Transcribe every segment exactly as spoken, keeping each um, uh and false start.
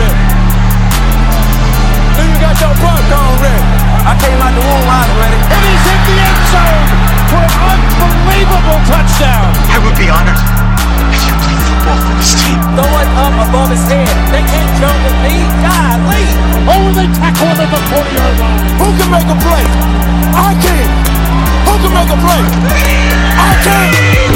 ready. Your popcorn ready. I came out the womb, I was ready. And he's hit the end zone for an unbelievable touchdown. I would be honored if you played football for this team. Throw it up above his head. They can't jump with me. God, leave. Oh, they tackle him at the forty-yard line. Who can make a play? I can. Who can make a play? I can.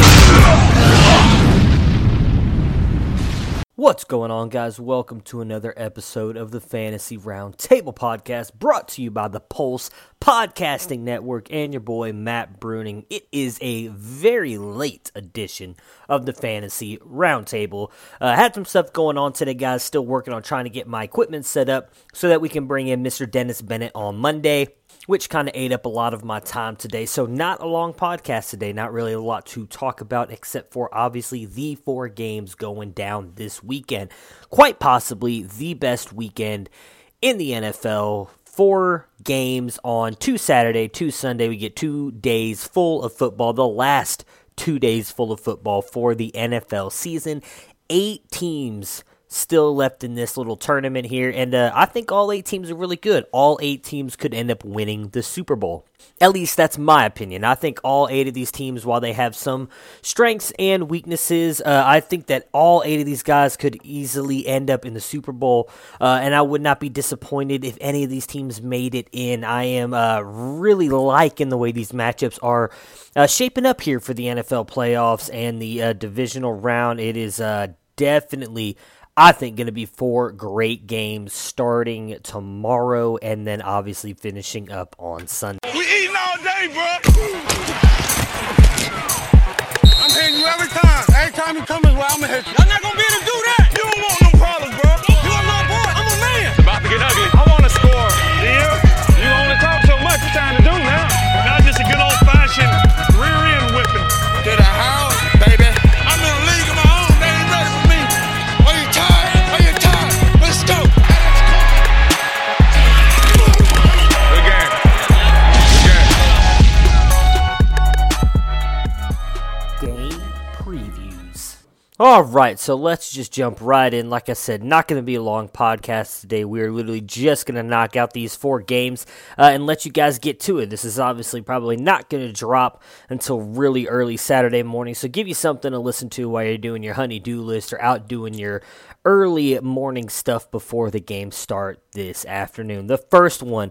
What's going on, guys? Welcome to another episode of the Fantasy Roundtable Podcast, brought to you by The Pulse Podcasting Network and your boy Matt Bruning. It is a very late edition of the Fantasy Roundtable. Uh, had some stuff going on today, guys. Still working on trying to get my equipment set up so that we can bring in Mister Dennis Bennett on Monday, which kind of ate up a lot of my time today. So not a long podcast today, not really a lot to talk about, except for obviously the four games going down this weekend. Quite possibly the best weekend in the N F L. Four games on two Saturday, two Sunday. We get two days full of football, the last two days full of football for the N F L season. Eight teams still left in this little tournament here, and uh, I think all eight teams are really good. All eight teams could end up winning the Super Bowl. At least that's my opinion. I think all eight of these teams, while they have some strengths and weaknesses, uh, I think that all eight of these guys could easily end up in the Super Bowl, uh, and I would not be disappointed if any of these teams made it in. I am uh, really liking the way these matchups are uh, shaping up here for the N F L playoffs and the uh, divisional round. It is uh, definitely, I think, going to be four great games starting tomorrow and then obviously finishing up on Sunday. We eating all day, bro. I'm hitting you every time. Every time you come is where I'm going to hit you. I'm not going to be able to do that. You don't want no problems, bro. You are my boy. I'm a man. It's about to get ugly. I want to score. Yeah. You only talk so much. It's time to do now. Now just a good old-fashioned rear-end whipping. To the house, baby. I'm in a league of my own. They ain't ready for me. Are you tired? Are you tired? Let's go. Good game. Good game. Game previews. All right, so let's just jump right in. Like I said, not going to be a long podcast today. We are literally just going to knock out these four games uh, and let you guys get to it. This is obviously probably not going to drop until really early Saturday morning, so give you something to listen to while you're doing your honey-do list or out doing your early morning stuff before the games start this afternoon. The first one,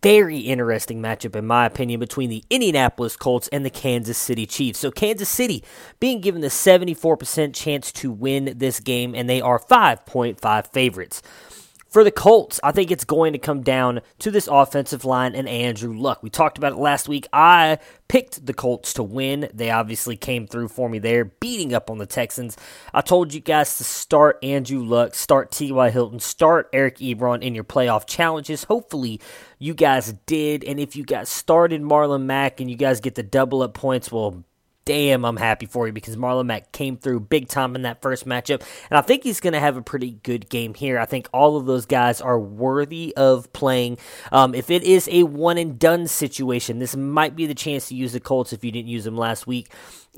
very interesting matchup, in my opinion, between the Indianapolis Colts and the Kansas City Chiefs. So Kansas City being given the seventy-four percent chance to win this game, and they are five point five favorites. For the Colts, I think it's going to come down to this offensive line and Andrew Luck. We talked about it last week. I picked the Colts to win. They obviously came through for me there, beating up on the Texans. I told you guys to start Andrew Luck, start T Y. Hilton, start Eric Ebron in your playoff challenges. Hopefully you guys did, and if you guys started Marlon Mack and you guys get the double-up points, well, damn, I'm happy for you, because Marlon Mack came through big time in that first matchup, and I think he's going to have a pretty good game here. I think all of those guys are worthy of playing. Um, if it is a one-and-done situation, this might be the chance to use the Colts if you didn't use them last week.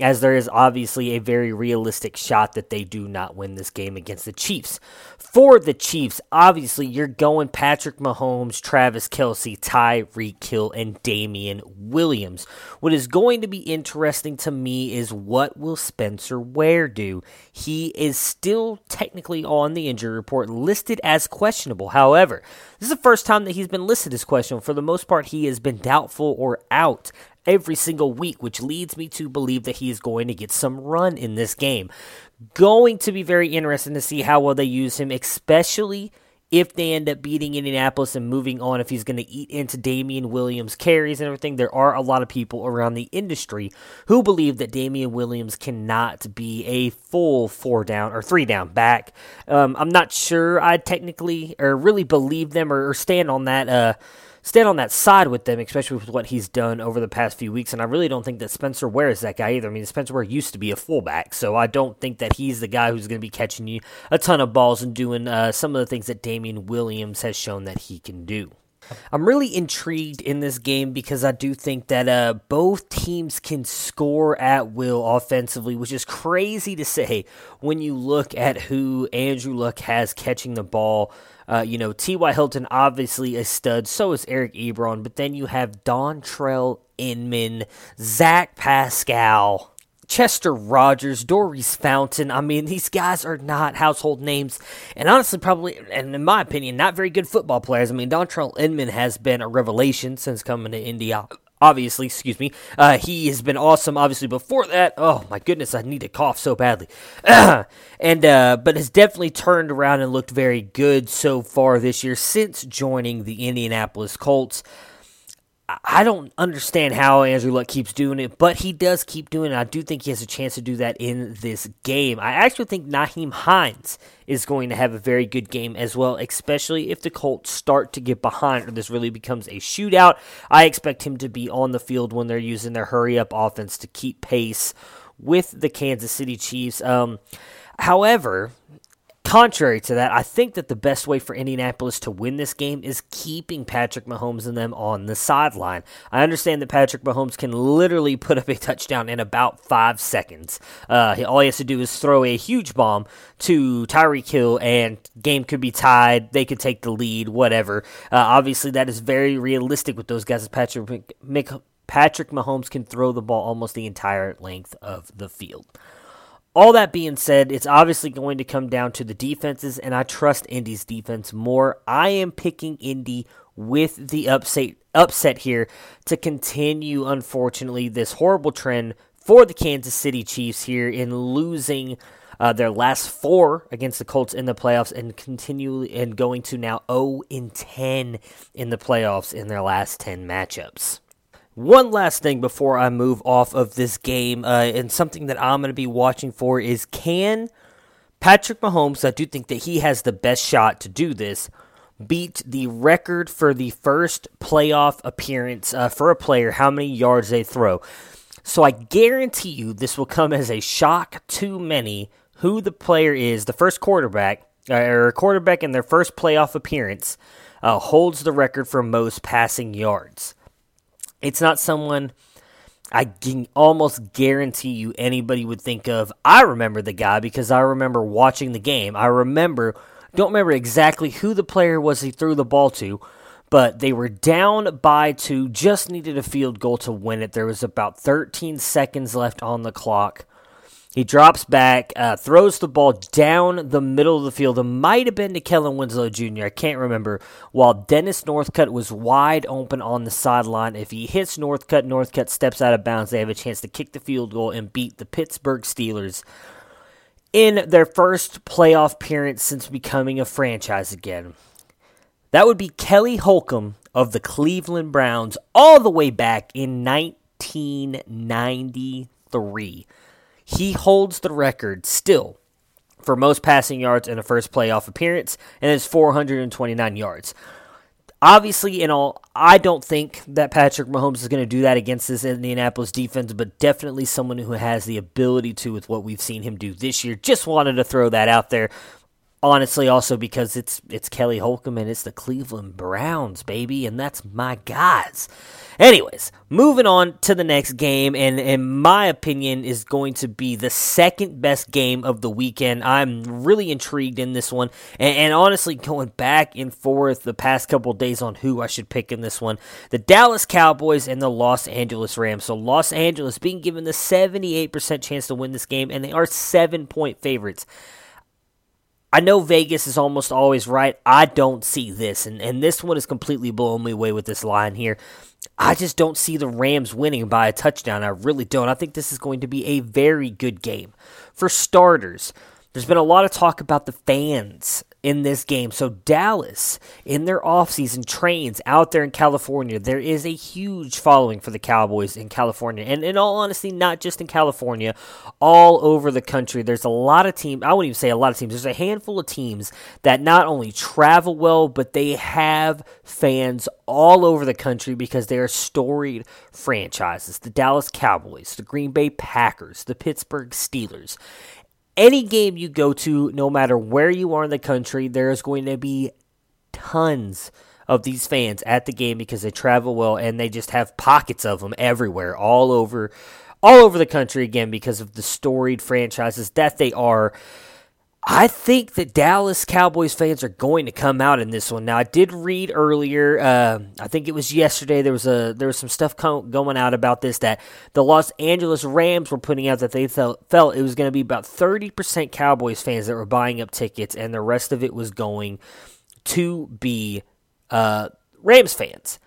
as there is obviously a very realistic shot that they do not win this game against the Chiefs. For the Chiefs, obviously, you're going Patrick Mahomes, Travis Kelce, Tyreek Hill, and Damian Williams. What is going to be interesting to me is what will Spencer Ware do? He is still technically on the injury report, listed as questionable. However, this is the first time that he's been listed as questionable. For the most part, he has been doubtful or out every single week, which leads me to believe that he is going to get some run in this game. Going to be very interesting to see how well they use him, especially if they end up beating Indianapolis and moving on, if he's going to eat into Damian Williams' carries and everything. There are a lot of people around the industry who believe that Damian Williams cannot be a full four down or three down back. Um, I'm not sure I technically or really believe them or, or stand on that uh stand on that side with them, especially with what he's done over the past few weeks. And I really don't think that Spencer Ware is that guy either. I mean, Spencer Ware used to be a fullback, so I don't think that he's the guy who's going to be catching you a ton of balls and doing uh, some of the things that Damian Williams has shown that he can do. I'm really intrigued in this game because I do think that uh, both teams can score at will offensively, which is crazy to say when you look at who Andrew Luck has catching the ball. Uh, you know, T Y. Hilton, obviously a stud. So is Eric Ebron. But then you have Dontrell Inman, Zach Pascal, Chester Rogers, Dorries Fountain. I mean, these guys are not household names. And honestly, probably, and in my opinion, not very good football players. I mean, Dontrell Inman has been a revelation since coming to India. Obviously, excuse me, uh, he has been awesome. Obviously, before that, oh my goodness, I need to cough so badly. and uh, But has definitely turned around and looked very good so far this year since joining the Indianapolis Colts. I don't understand how Andrew Luck keeps doing it, but he does keep doing it. I do think he has a chance to do that in this game. I actually think Nyheim Hines is going to have a very good game as well, especially if the Colts start to get behind or this really becomes a shootout. I expect him to be on the field when they're using their hurry-up offense to keep pace with the Kansas City Chiefs. Um, however, contrary to that, I think that the best way for Indianapolis to win this game is keeping Patrick Mahomes and them on the sideline. I understand that Patrick Mahomes can literally put up a touchdown in about five seconds. Uh, all he has to do is throw a huge bomb to Tyreek Hill, and game could be tied. They could take the lead, whatever. Uh, obviously, that is very realistic with those guys. Patrick, Patrick Mahomes can throw the ball almost the entire length of the field. All that being said, it's obviously going to come down to the defenses, and I trust Indy's defense more. I am picking Indy with the upset, upset here to continue, unfortunately, this horrible trend for the Kansas City Chiefs here in losing uh, their last four against the Colts in the playoffs and continually and going to now oh and ten in the playoffs in their last ten matchups. One last thing before I move off of this game, uh, and something that I'm going to be watching for is, can Patrick Mahomes, I do think that he has the best shot to do this, beat the record for the first playoff appearance uh, for a player, how many yards they throw. So I guarantee you this will come as a shock to many who the player is, the first quarterback, or quarterback in their first playoff appearance, uh, holds the record for most passing yards. It's not someone I can almost guarantee you anybody would think of. I remember the guy because I remember watching the game. I remember, don't remember exactly who the player was he threw the ball to, but they were down by two, just needed a field goal to win it. There was about thirteen seconds left on the clock. He drops back, uh, throws the ball down the middle of the field. It might have been to Kellen Winslow Junior I can't remember. While Dennis Northcutt was wide open on the sideline. If he hits Northcutt, Northcutt steps out of bounds. They have a chance to kick the field goal and beat the Pittsburgh Steelers in their first playoff appearance since becoming a franchise again. That would be Kelly Holcomb of the Cleveland Browns all the way back in nineteen ninety-three. He holds the record still for most passing yards in a first playoff appearance, and it's four hundred twenty-nine yards. Obviously, in all, I don't think that Patrick Mahomes is going to do that against this Indianapolis defense, but definitely someone who has the ability to with what we've seen him do this year. Just wanted to throw that out there. honestly also because it's it's Kelly Holcomb and it's the Cleveland Browns, baby, and that's my guys. Anyways, moving on to the next game, and in my opinion is going to be the second best game of the weekend. I'm really intrigued in this one, and, and honestly going back and forth the past couple days on who I should pick in this one. The Dallas Cowboys and the Los Angeles Rams. So Los Angeles being given the seventy-eight percent chance to win this game, and they are seven-point favorites. I know Vegas is almost always right. I don't see this, and, and this one is completely blowing me away with this line here. I just don't see the Rams winning by a touchdown. I really don't. I think this is going to be a very good game. For starters, there's been a lot of talk about the fans in this game. So Dallas, in their offseason trains out there in California, there is a huge following for the Cowboys in California. And in all honesty, not just in California, all over the country. There's a lot of teams, I wouldn't even say a lot of teams, there's a handful of teams that not only travel well, but they have fans all over the country because they are storied franchises. The Dallas Cowboys, the Green Bay Packers, the Pittsburgh Steelers. Any game you go to, no matter where you are in the country, there's going to be tons of these fans at the game because they travel well and they just have pockets of them everywhere, all over, all over the country again because of the storied franchises that they are. I think that Dallas Cowboys fans are going to come out in this one. Now, I did read earlier, uh, I think it was yesterday, there was a there was some stuff co- going out about this, that the Los Angeles Rams were putting out that they felt, felt it was going to be about thirty percent Cowboys fans that were buying up tickets, and the rest of it was going to be uh, Rams fans.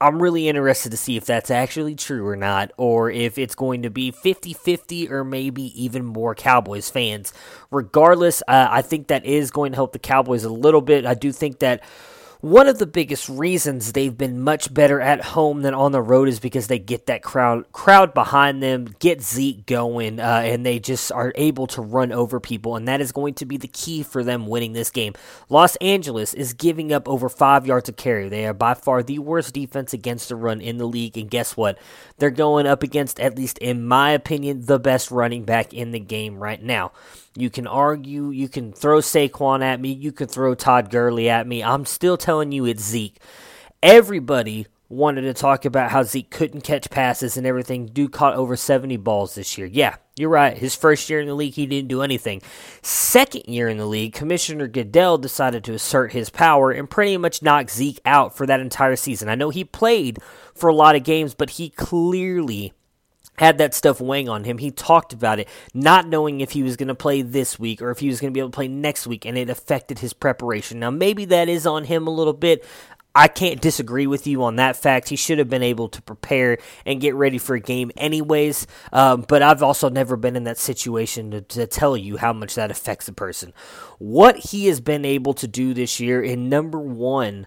I'm really interested to see if that's actually true or not, or if it's going to be fifty-fifty or maybe even more Cowboys fans. Regardless, uh, I think that is going to help the Cowboys a little bit. I do think that one of the biggest reasons they've been much better at home than on the road is because they get that crowd crowd behind them, get Zeke going, uh, and they just are able to run over people, and that is going to be the key for them winning this game. Los Angeles is giving up over five yards a carry. They are by far the worst defense against the run in the league, and guess what? They're going up against, at least in my opinion, the best running back in the game right now. You can argue, you can throw Saquon at me, you can throw Todd Gurley at me. I'm still telling you it's Zeke. Everybody wanted to talk about how Zeke couldn't catch passes and everything. Dude caught over seventy balls this year. Yeah, you're right. His first year in the league, he didn't do anything. Second year in the league, Commissioner Goodell decided to assert his power and pretty much knock Zeke out for that entire season. I know he played for a lot of games, but he clearly had that stuff weighing on him. He talked about it, not knowing if he was going to play this week or if he was going to be able to play next week, and it affected his preparation. Now, maybe that is on him a little bit. I can't disagree with you on that fact. He should have been able to prepare and get ready for a game anyways, um, but I've also never been in that situation to, to tell you how much that affects a person. What he has been able to do this year in number one,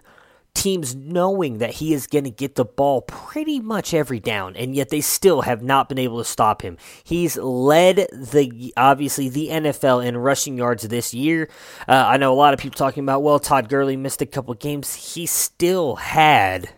teams knowing that he is going to get the ball pretty much every down, and yet they still have not been able to stop him. He's led the obviously the N F L in rushing yards this year. Uh, I know a lot of people talking about, well, Todd Gurley missed a couple games. He still had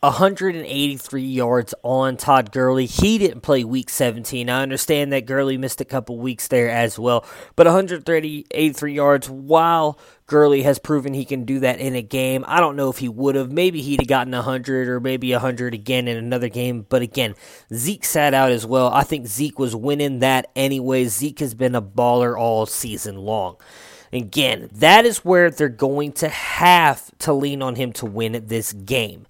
one hundred eighty-three yards on Todd Gurley. He didn't play week seventeen. I understand that Gurley missed a couple weeks there as well, but one hundred eighty-three yards while Gurley has proven he can do that in a game. I don't know if he would have. Maybe he'd have gotten one hundred or maybe one hundred again in another game, but again, Zeke sat out as well. I think Zeke was winning that anyway. Zeke has been a baller all season long. Again, that is where they're going to have to lean on him to win this game.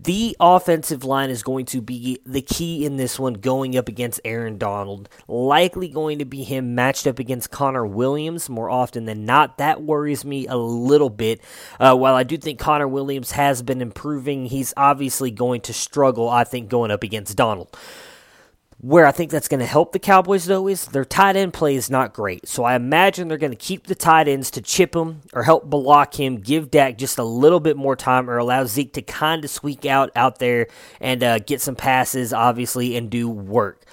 The offensive line is going to be the key in this one, going up against Aaron Donald. Likely going to be him matched up against Connor Williams more often than not. That worries me a little bit. Uh, while I do think Connor Williams has been improving, he's obviously going to struggle, I think, going up against Donald. Where I think that's going to help the Cowboys, though, is their tight end play is not great. So I imagine they're going to keep the tight ends to chip him or help block him, give Dak just a little bit more time, or allow Zeke to kind of squeak out out there and uh, get some passes, obviously, and do work.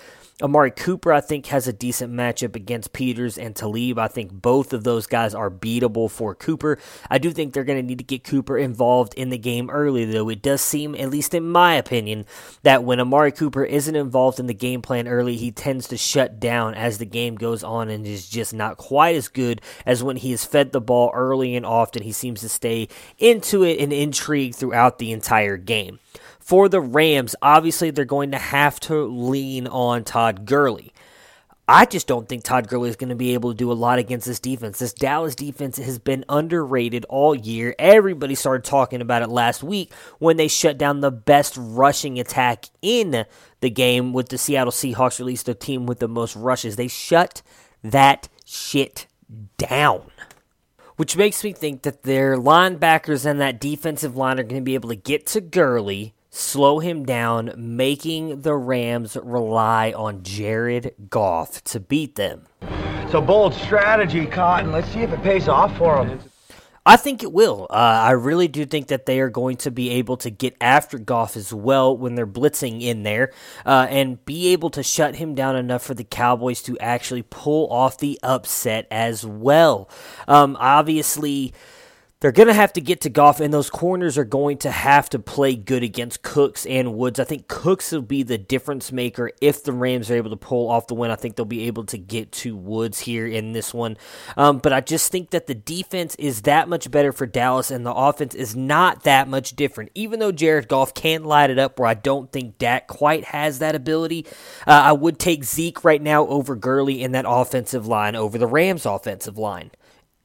Amari Cooper, I think, has a decent matchup against Peters and Talib. I think both of those guys are beatable for Cooper. I do think they're going to need to get Cooper involved in the game early, though. It does seem, at least in my opinion, that when Amari Cooper isn't involved in the game plan early, he tends to shut down as the game goes on and is just not quite as good as when he is fed the ball early and often. He seems to stay into it and intrigued throughout the entire game. For the Rams, obviously they're going to have to lean on Todd Gurley. I just don't think Todd Gurley is going to be able to do a lot against this defense. This Dallas defense has been underrated all year. Everybody started talking about it last week when they shut down the best rushing attack in the game with the Seattle Seahawks, at least the team with the most rushes. They shut that shit down, which makes me think that their linebackers and that defensive line are going to be able to get to Gurley, slow him down, making the Rams rely on Jared Goff to beat them. It's a bold strategy, Cotton. Let's see if it pays off for them. I think it will. Uh, I really do think that they are going to be able to get after Goff as well when they're blitzing in there uh, and be able to shut him down enough for the Cowboys to actually pull off the upset as well. Um, obviously, they're going to have to get to Goff, and those corners are going to have to play good against Cooks and Woods. I think Cooks will be the difference maker if the Rams are able to pull off the win. I think they'll be able to get to Woods here in this one. Um, but I just think that the defense is that much better for Dallas, and the offense is not that much different. Even though Jared Goff can light it up, where I don't think Dak quite has that ability, uh, I would take Zeke right now over Gurley in that offensive line, over the Rams' offensive line.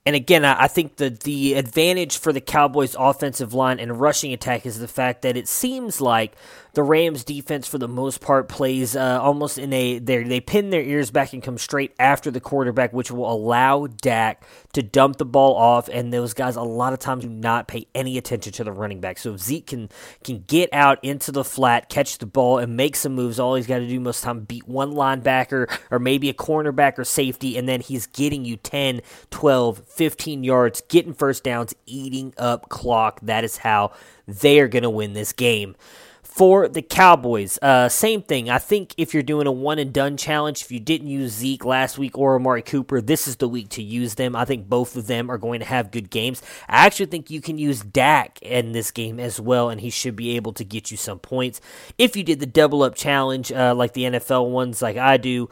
And again, I think the, the advantage for the Cowboys' offensive line and rushing attack is the fact that it seems like the Rams' defense, for the most part, plays uh, almost in a... They pin their ears back and come straight after the quarterback, which will allow Dak to dump the ball off, and those guys a lot of times do not pay any attention to the running back. So if Zeke can, can get out into the flat, catch the ball, and make some moves, all he's got to do most of the time, beat one linebacker or maybe a cornerback or safety, and then he's getting you ten, twelve, fifteen yards, getting first downs, eating up clock. That is how they are going to win this game. For the Cowboys, uh, same thing. I think if you're doing a one-and-done challenge, if you didn't use Zeke last week or Amari Cooper, this is the week to use them. I think both of them are going to have good games. I actually think you can use Dak in this game as well, and he should be able to get you some points. If you did the double-up challenge uh, like the N F L ones like I do,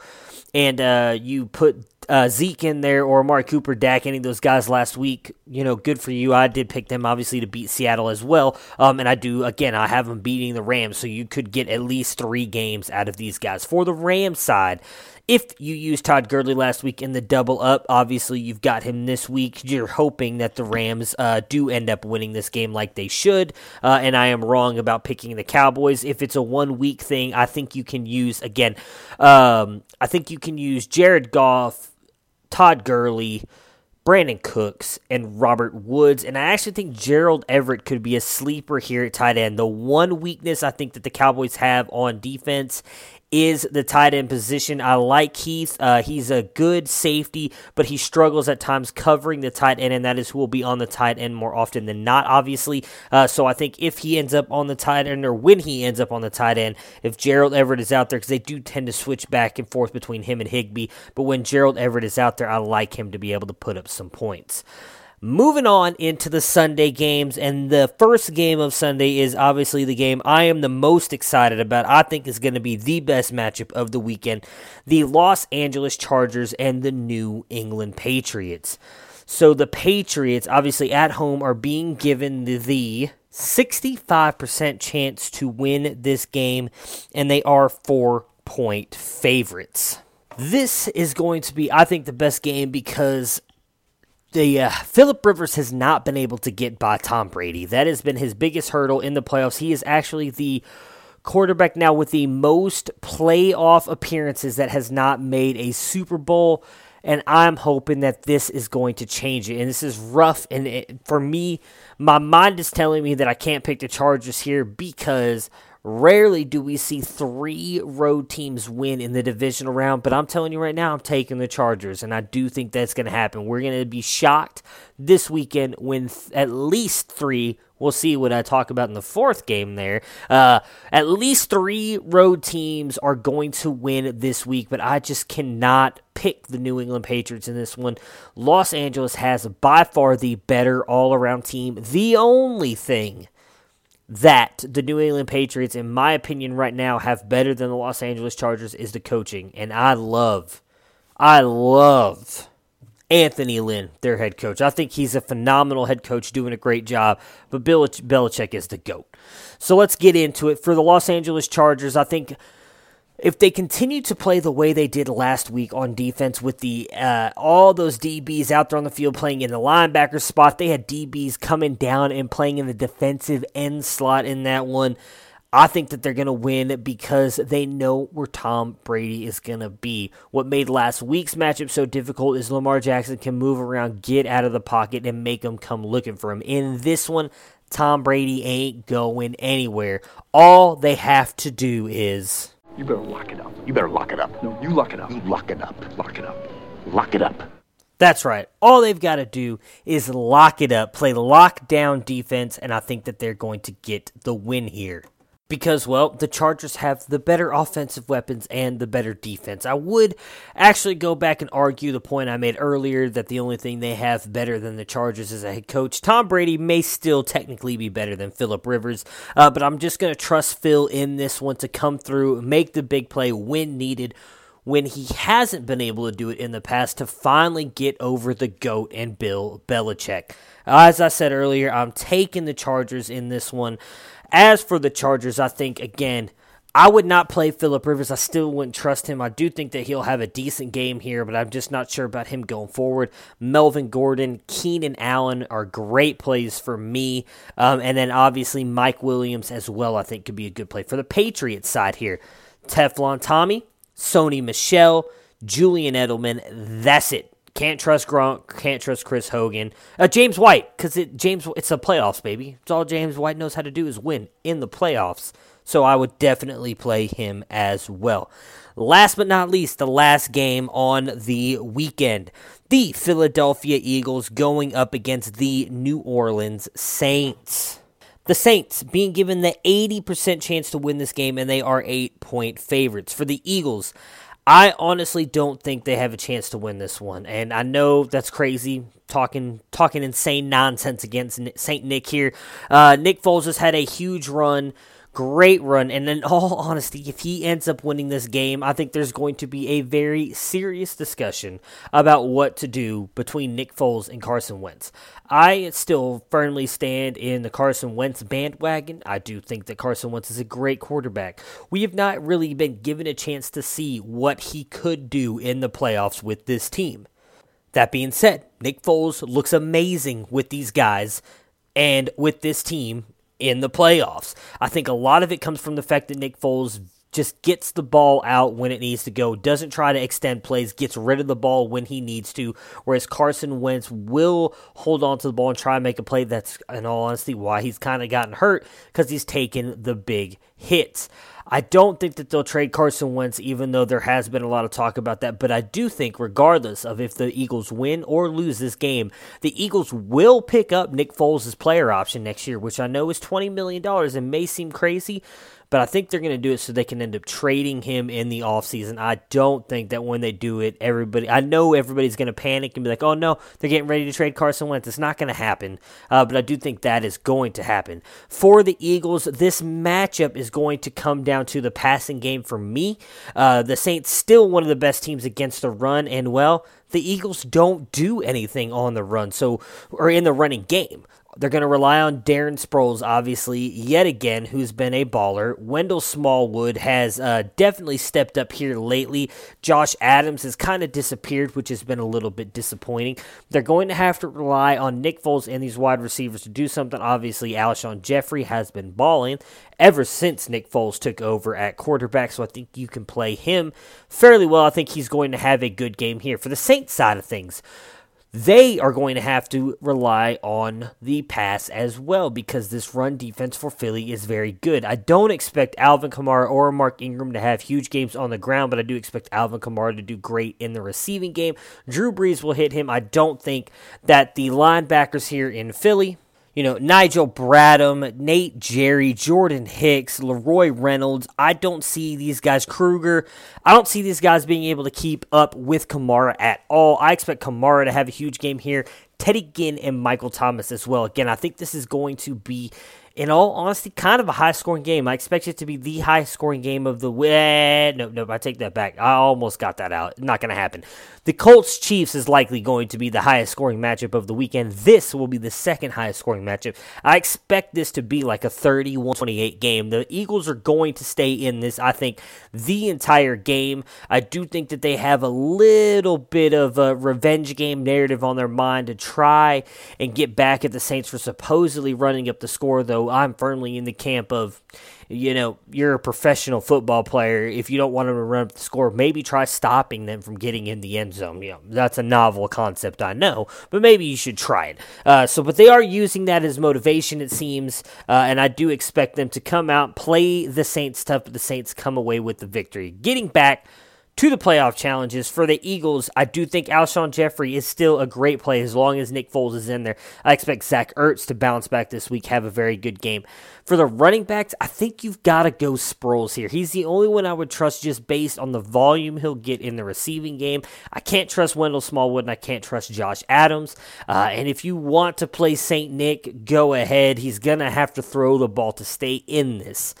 and uh, you put Uh, Zeke in there or Amari Cooper, Dak, any of those guys last week, you know, good for you. I did pick them, obviously, to beat Seattle as well. Um, and I do, again, I have them beating the Rams, so you could get at least three games out of these guys. For the Rams side, if you used Todd Gurley last week in the double up, obviously you've got him this week. You're hoping that the Rams uh, do end up winning this game like they should, uh, and I am wrong about picking the Cowboys. If it's a one-week thing, I think you can use, again, um, I think you can use Jared Goff, Todd Gurley, Brandon Cooks, and Robert Woods. And I actually think Gerald Everett could be a sleeper here at tight end. The one weakness I think that the Cowboys have on defense is the tight end position. I like Heath. Uh, he's a good safety, but he struggles at times covering the tight end, and that is who will be on the tight end more often than not, obviously. Uh, so I think if he ends up on the tight end, or when he ends up on the tight end, if Gerald Everett is out there, because they do tend to switch back and forth between him and Higbee, but when Gerald Everett is out there, I like him to be able to put up some points. Moving on into the Sunday games, and the first game of Sunday is obviously the game I am the most excited about. I think is going to be the best matchup of the weekend, the Los Angeles Chargers and the New England Patriots. So the Patriots, obviously at home, are being given the, the sixty-five percent chance to win this game, and they are four-point favorites. This is going to be, I think, the best game because The uh, Phillip Rivers has not been able to get by Tom Brady. That has been his biggest hurdle in the playoffs. He is actually the quarterback now with the most playoff appearances that has not made a Super Bowl, and I'm hoping that this is going to change it. And this is rough, and it, for me, my mind is telling me that I can't pick the Chargers here because rarely do we see three road teams win in the divisional round, but I'm telling you right now, I'm taking the Chargers, and I do think that's going to happen. We're going to be shocked this weekend when th- at least three We'll see what I talk about in the fourth game there. Uh, at least three road teams are going to win this week, but I just cannot pick the New England Patriots in this one. Los Angeles has by far the better all-around team. The only thing that the New England Patriots, in my opinion right now, have better than the Los Angeles Chargers is the coaching. And I love, I love Anthony Lynn, their head coach. I think he's a phenomenal head coach doing a great job, but Bill Belichick is the GOAT. So let's get into it. For the Los Angeles Chargers, I think if they continue to play the way they did last week on defense with the uh, all those D Bs out there on the field playing in the linebacker spot, they had D Bs coming down and playing in the defensive end slot in that one. I think that they're going to win because they know where Tom Brady is going to be. What made last week's matchup so difficult is Lamar Jackson can move around, get out of the pocket, and make them come looking for him. In this one, Tom Brady ain't going anywhere. All they have to do is... You better lock it up. You better lock it up. No, you lock it up. You lock it up. Lock it up. Lock it up. That's right. All they've got to do is lock it up, play lockdown defense, and I think that they're going to get the win here. Because, well, the Chargers have the better offensive weapons and the better defense. I would actually go back and argue the point I made earlier that the only thing they have better than the Chargers is a head coach. Tom Brady may still technically be better than Phillip Rivers, uh, but I'm just going to trust Phil in this one to come through, make the big play when needed, when he hasn't been able to do it in the past, to finally get over the GOAT and Bill Belichick. As I said earlier, I'm taking the Chargers in this one. As for the Chargers, I think, again, I would not play Phillip Rivers. I still wouldn't trust him. I do think that he'll have a decent game here, but I'm just not sure about him going forward. Melvin Gordon, Keenan Allen are great plays for me. Um, and then, obviously, Mike Williams as well, I think, could be a good play. For the Patriots side here, Teflon Tommy, Sony Michel, Julian Edelman, that's it. Can't trust Gronk. Can't trust Chris Hogan. Uh, James White, because it James it's the playoffs, baby. It's all James White knows how to do is win in the playoffs. So I would definitely play him as well. Last but not least, the last game on the weekend. The Philadelphia Eagles going up against the New Orleans Saints. The Saints being given the eighty percent chance to win this game, and they are eight-point favorites. For the Eagles, I honestly don't think they have a chance to win this one. And I know that's crazy, talking talking insane nonsense against Saint Nick here. Uh, Nick Foles has had a huge run, great run. And in all honesty, if he ends up winning this game, I think there's going to be a very serious discussion about what to do between Nick Foles and Carson Wentz. I still firmly stand in the Carson Wentz bandwagon. I do think that Carson Wentz is a great quarterback. We have not really been given a chance to see what he could do in the playoffs with this team. That being said, Nick Foles looks amazing with these guys and with this team in the playoffs. I think a lot of it comes from the fact that Nick Foles just gets the ball out when it needs to go, doesn't try to extend plays, gets rid of the ball when he needs to, whereas Carson Wentz will hold on to the ball and try and make a play. That's, in all honesty, why he's kind of gotten hurt, because he's taken the big hits. I don't think that they'll trade Carson Wentz, even though there has been a lot of talk about that, but I do think regardless of if the Eagles win or lose this game, the Eagles will pick up Nick Foles' player option next year, which I know is twenty million dollars and may seem crazy, but I think they're going to do it so they can end up trading him in the offseason. I don't think that when they do it, everybody, I know everybody's going to panic and be like, oh no, they're getting ready to trade Carson Wentz. It's not going to happen, uh, but I do think that is going to happen. For the Eagles, this matchup is going to come down to the passing game for me. Uh, the Saints still one of the best teams against the run, and well, the Eagles don't do anything on the run, so or in the running game. They're going to rely on Darren Sproles, obviously, yet again, who's been a baller. Wendell Smallwood has uh, definitely stepped up here lately. Josh Adams has kind of disappeared, which has been a little bit disappointing. They're going to have to rely on Nick Foles and these wide receivers to do something. Obviously, Alshon Jeffrey has been balling ever since Nick Foles took over at quarterback, so I think you can play him fairly well. I think he's going to have a good game here. For the Saints side of things, they are going to have to rely on the pass as well because this run defense for Philly is very good. I don't expect Alvin Kamara or Mark Ingram to have huge games on the ground, but I do expect Alvin Kamara to do great in the receiving game. Drew Brees will hit him. I don't think that the linebackers here in Philly, you know, Nigel Bradham, Nate Jerry, Jordan Hicks, Leroy Reynolds. I don't see these guys, Kruger, I don't see these guys being able to keep up with Kamara at all. I expect Kamara to have a huge game here. Teddy Ginn and Michael Thomas as well. Again, I think this is going to be, in all honesty, kind of a high-scoring game. I expect it to be the highest-scoring game of the way. No, no, I take that back. I almost got that out. Not going to happen. The Colts-Chiefs is likely going to be the highest-scoring matchup of the weekend. This will be the second highest-scoring matchup. I expect this to be like a thirty-one twenty-eight game. The Eagles are going to stay in this, I think, the entire game. I do think that they have a little bit of a revenge game narrative on their mind to try and get back at the Saints for supposedly running up the score, though. I'm firmly in the camp of, you know, you're a professional football player. If you don't want them to run up the score, maybe try stopping them from getting in the end zone. You know, that's a novel concept, I know, but maybe you should try it. Uh, so, but they are using that as motivation, it seems, uh, and I do expect them to come out, play the Saints tough, but the Saints come away with the victory. Getting back to the playoff challenges for the Eagles, I do think Alshon Jeffrey is still a great play as long as Nick Foles is in there. I expect Zach Ertz to bounce back this week, have a very good game. For the running backs, I think you've got to go Sproles here. He's the only one I would trust just based on the volume he'll get in the receiving game. I can't trust Wendell Smallwood, and I can't trust Josh Adams. Uh, and if you want to play Saint Nick, go ahead. He's going to have to throw the ball to stay in this.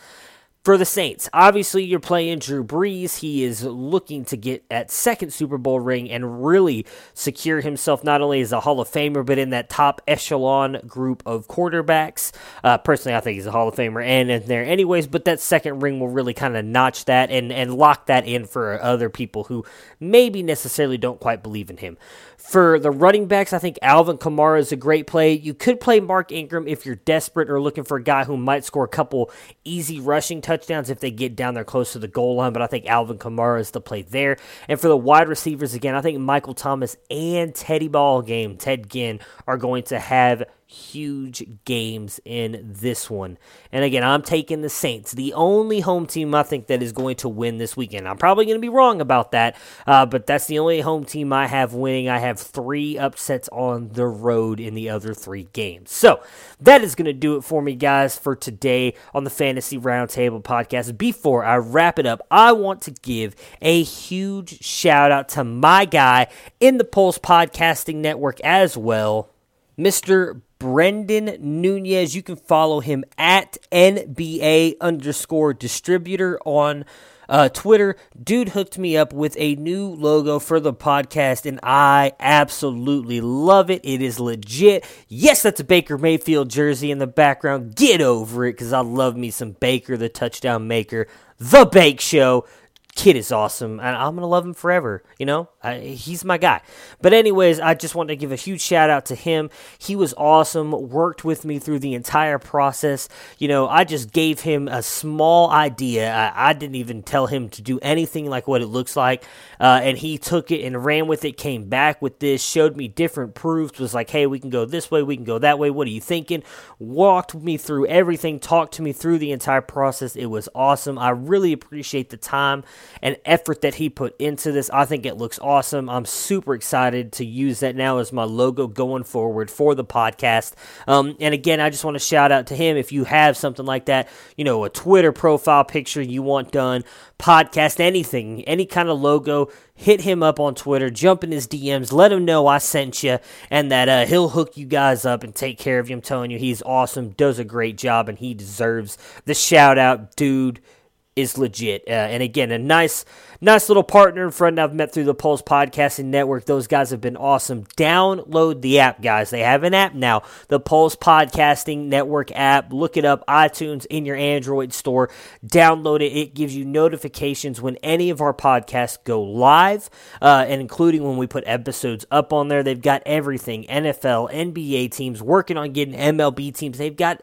For the Saints, obviously you're playing Drew Brees. He is looking to get that second Super Bowl ring and really secure himself not only as a Hall of Famer, but in that top echelon group of quarterbacks. Uh, personally, I think he's a Hall of Famer and in there anyways, but that second ring will really kind of notch that and, and lock that in for other people who maybe necessarily don't quite believe in him. For the running backs, I think Alvin Kamara is a great play. You could play Mark Ingram if you're desperate or looking for a guy who might score a couple easy rushing touchdowns if they get down there close to the goal line, but I think Alvin Kamara is the play there. And for the wide receivers, again, I think Michael Thomas and Teddy Ball game, Ted Ginn, are going to have huge games in this one. And again, I'm taking the Saints, the only home team I think that is going to win this weekend. I'm probably going to be wrong about that, uh, but that's the only home team I have winning. I have three upsets on the road in the other three games. So that is going to do it for me, guys, for today on the Fantasy Roundtable Podcast. Before I wrap it up, I want to give a huge shout out to my guy in the Pulse Podcasting Network as well, Mister Brendan Nunez. You can follow him at N B A underscore distributor on uh, Twitter. Dude hooked me up with a new logo for the podcast, and I absolutely love it. It is legit. Yes, that's a Baker Mayfield jersey in the background. Get over it, because I love me some Baker, the touchdown maker, the Bake Show. Kid is awesome, and I'm going to love him forever, you know? I, he's my guy. But anyways, I just want to give a huge shout-out to him. He was awesome, worked with me through the entire process. You know, I just gave him a small idea. I, I didn't even tell him to do anything like what it looks like, uh, and he took it and ran with it, came back with this, showed me different proofs, was like, hey, we can go this way, we can go that way, what are you thinking? Walked me through everything, talked to me through the entire process. It was awesome. I really appreciate the time and effort that he put into this. I think it looks awesome. I'm super excited to use that now as my logo going forward for the podcast. Um, and again, I just want to shout out to him. If you have something like that, you know, a Twitter profile picture you want done, podcast, anything, any kind of logo, hit him up on Twitter, jump in his D Ms, let him know I sent you, and that uh, he'll hook you guys up and take care of you. I'm telling you, he's awesome, does a great job, and he deserves the shout out, dude. Is legit. Uh, and again, a nice nice little partner and friend I've met through the Pulse Podcasting Network. Those guys have been awesome. Download the app, guys. They have an app now, the Pulse Podcasting Network app. Look it up, iTunes, in your Android store. Download it. It gives you notifications when any of our podcasts go live, uh, and including when we put episodes up on there. They've got everything, N F L, N B A teams, working on getting M L B teams. They've got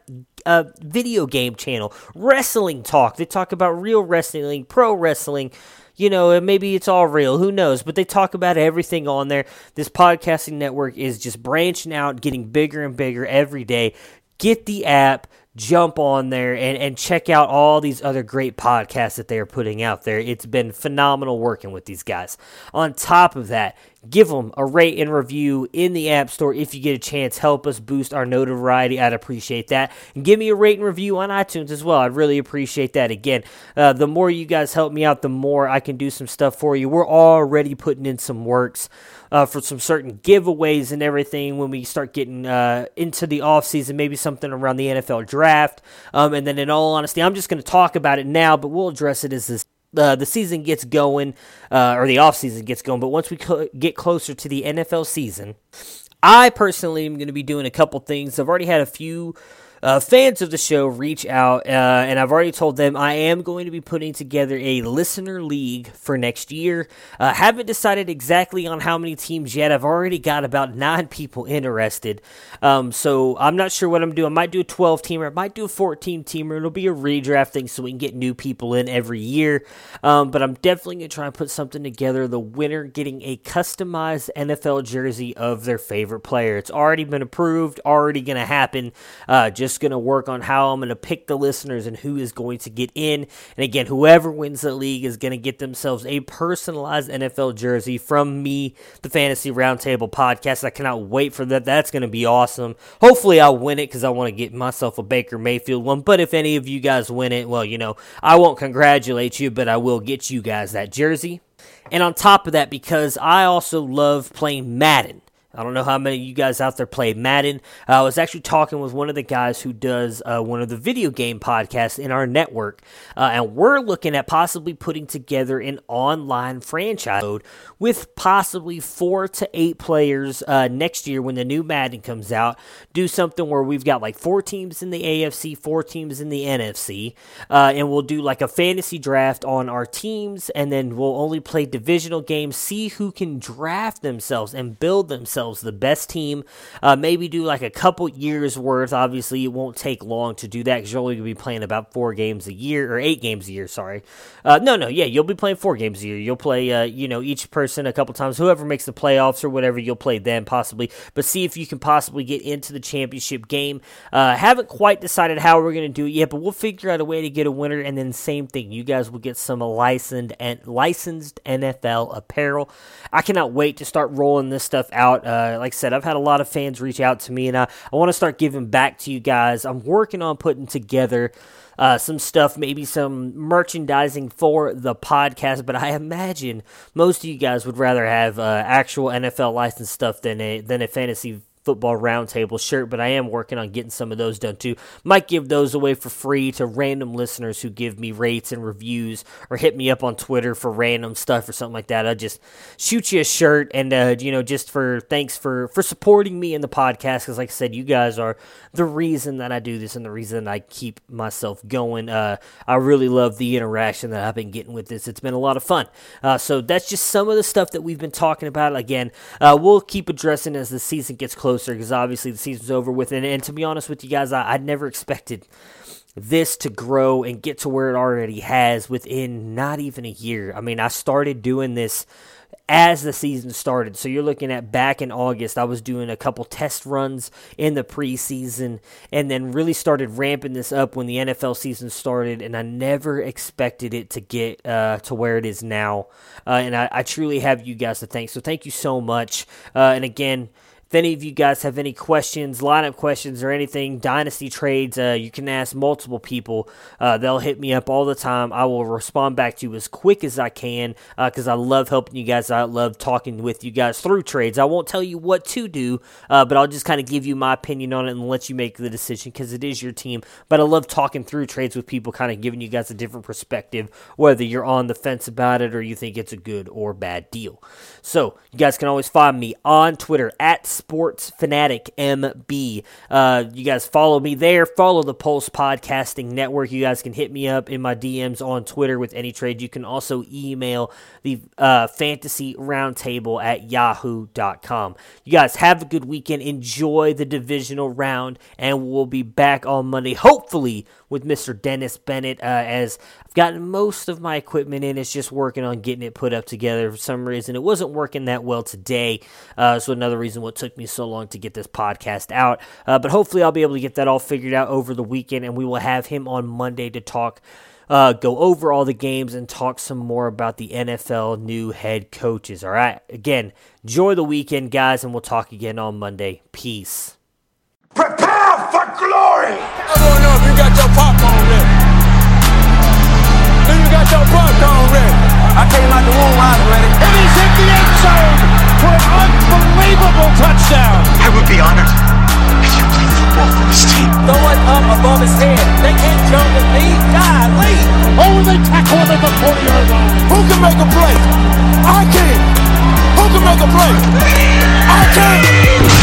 a video game channel, wrestling talk. They talk about real wrestling, pro wrestling, you know, and maybe it's all real, who knows, but they talk about everything on there. This podcasting network is just branching out, getting bigger and bigger every day. Get the app, jump on there, and, and check out all these other great podcasts that they are putting out there. It's been phenomenal working with these guys. On top of that, Give them a rate and review in the App Store if you get a chance. Help us boost our notoriety. I'd appreciate that. And give me a rate and review on iTunes as well. I'd really appreciate that. Again, uh, the more you guys help me out, the more I can do some stuff for you. We're already putting in some works uh, for some certain giveaways and everything when we start getting uh, into the offseason, maybe something around the N F L draft. Um, and then in all honesty, I'm just going to talk about it now, but we'll address it as this. Uh, the season gets going, uh, or the offseason gets going, but once we co- get closer to the N F L season, I personally am going to be doing a couple things. I've already had a few uh, fans of the show reach out, uh, and I've already told them I am going to be putting together a listener league for next year. I uh, haven't decided exactly on how many teams yet. I've already got about nine people interested, um, so I'm not sure what I'm doing. I might do a twelve-teamer. I might do a fourteen-teamer. It'll be a redraft thing so we can get new people in every year, um, but I'm definitely going to try and put something together. The winner getting a customized N F L jersey of their favorite player. It's already been approved, already going to happen. Uh, just going to work on how I'm going to pick the listeners and who is going to get in. And again, whoever wins the league is going to get themselves a personalized N F L jersey from me, the Fantasy Roundtable Podcast. I cannot wait for that. That's going to be awesome. Hopefully I'll win it because I want to get myself a Baker Mayfield one. But if any of you guys win it, well, you know, I won't congratulate you, but I will get you guys that jersey. And on top of that, because I also love playing Madden. I don't know how many of you guys out there play Madden. Uh, I was actually talking with one of the guys who does uh, one of the video game podcasts in our network, uh, and we're looking at possibly putting together an online franchise mode with possibly four to eight players uh, next year when the new Madden comes out. Do something where we've got like four teams in the A F C, four teams in the N F C, uh, and we'll do like a fantasy draft on our teams, and then we'll only play divisional games, see who can draft themselves and build themselves the best team. Uh, maybe do like a couple years worth. Obviously, it won't take long to do that because you're only going to be playing about four games a year, or eight games a year, sorry. Uh, no, no, yeah, you'll be playing four games a year. You'll play, uh, you know, each person a couple times. Whoever makes the playoffs or whatever, you'll play them possibly. But see if you can possibly get into the championship game. Uh, haven't quite decided how we're going to do it yet, but we'll figure out a way to get a winner. And then same thing, you guys will get some licensed and licensed N F L apparel. I cannot wait to start rolling this stuff out. Uh, Uh, like I said, I've had a lot of fans reach out to me, and I, I want to start giving back to you guys. I'm working on putting together uh, some stuff, maybe some merchandising for the podcast, but I imagine most of you guys would rather have uh, actual N F L licensed stuff than a, than a fantasy football roundtable shirt, but I am working on getting some of those done too. Might give those away for free to random listeners who give me rates and reviews or hit me up on Twitter for random stuff or something like that. I'll just shoot you a shirt and, uh, you know, just for thanks for, for supporting me in the podcast because, like I said, you guys are the reason that I do this and the reason I keep myself going. Uh, I really love the interaction that I've been getting with this. It's been a lot of fun. Uh, so that's just some of the stuff that we've been talking about. Again, uh, we'll keep addressing as the season gets closer because obviously the season's over with, and, and to be honest with you guys, I, I never expected this to grow and get to where it already has within not even a year. I mean, I started doing this as the season started, so you're looking at back in August, I was doing a couple test runs in the preseason and then really started ramping this up when the N F L season started, and I never expected it to get uh, to where it is now, uh, and I, I truly have you guys to thank, so thank you so much, uh, and again, if any of you guys have any questions, lineup questions or anything, dynasty trades, uh, you can ask multiple people. Uh, they'll hit me up all the time. I will respond back to you as quick as I can because uh, I love helping you guys. I love talking with you guys through trades. I won't tell you what to do, uh, but I'll just kind of give you my opinion on it and let you make the decision because it is your team. But I love talking through trades with people, kind of giving you guys a different perspective, whether you're on the fence about it or you think it's a good or bad deal. So you guys can always find me on Twitter at Sports Fanatic M B. Uh, you guys follow me there. Follow the Pulse Podcasting Network. You guys can hit me up in my D Ms on Twitter with any trade. You can also email the uh, Fantasy Roundtable at yahoo dot com. You guys have a good weekend. Enjoy the divisional round, and we'll be back on Monday, hopefully, with Mister Dennis Bennett. Uh, as I've gotten most of my equipment in, it's just working on getting it put up together. For some reason, it wasn't working that well today. Uh, so another reason what took took me so long to get this podcast out, uh, but hopefully I'll be able to get that all figured out over the weekend, and we will have him on Monday to talk uh, go over all the games and talk some more about the N F L new head coaches. All right. Again, enjoy the weekend, guys, and we'll talk again on Monday. Peace. Prepare for glory. I don't know if you got your popcorn ready. Do you got your popcorn ready? I came out the womb, I was ready. And he's hit the end zone for an unbelievable touchdown. I would be honored if you played football for this team. Throw it up above his head. They can't jump at me. God, leave. Oh, they tackle him at the forty-yard line. Who can make a play? I can. Who can make a play? I can.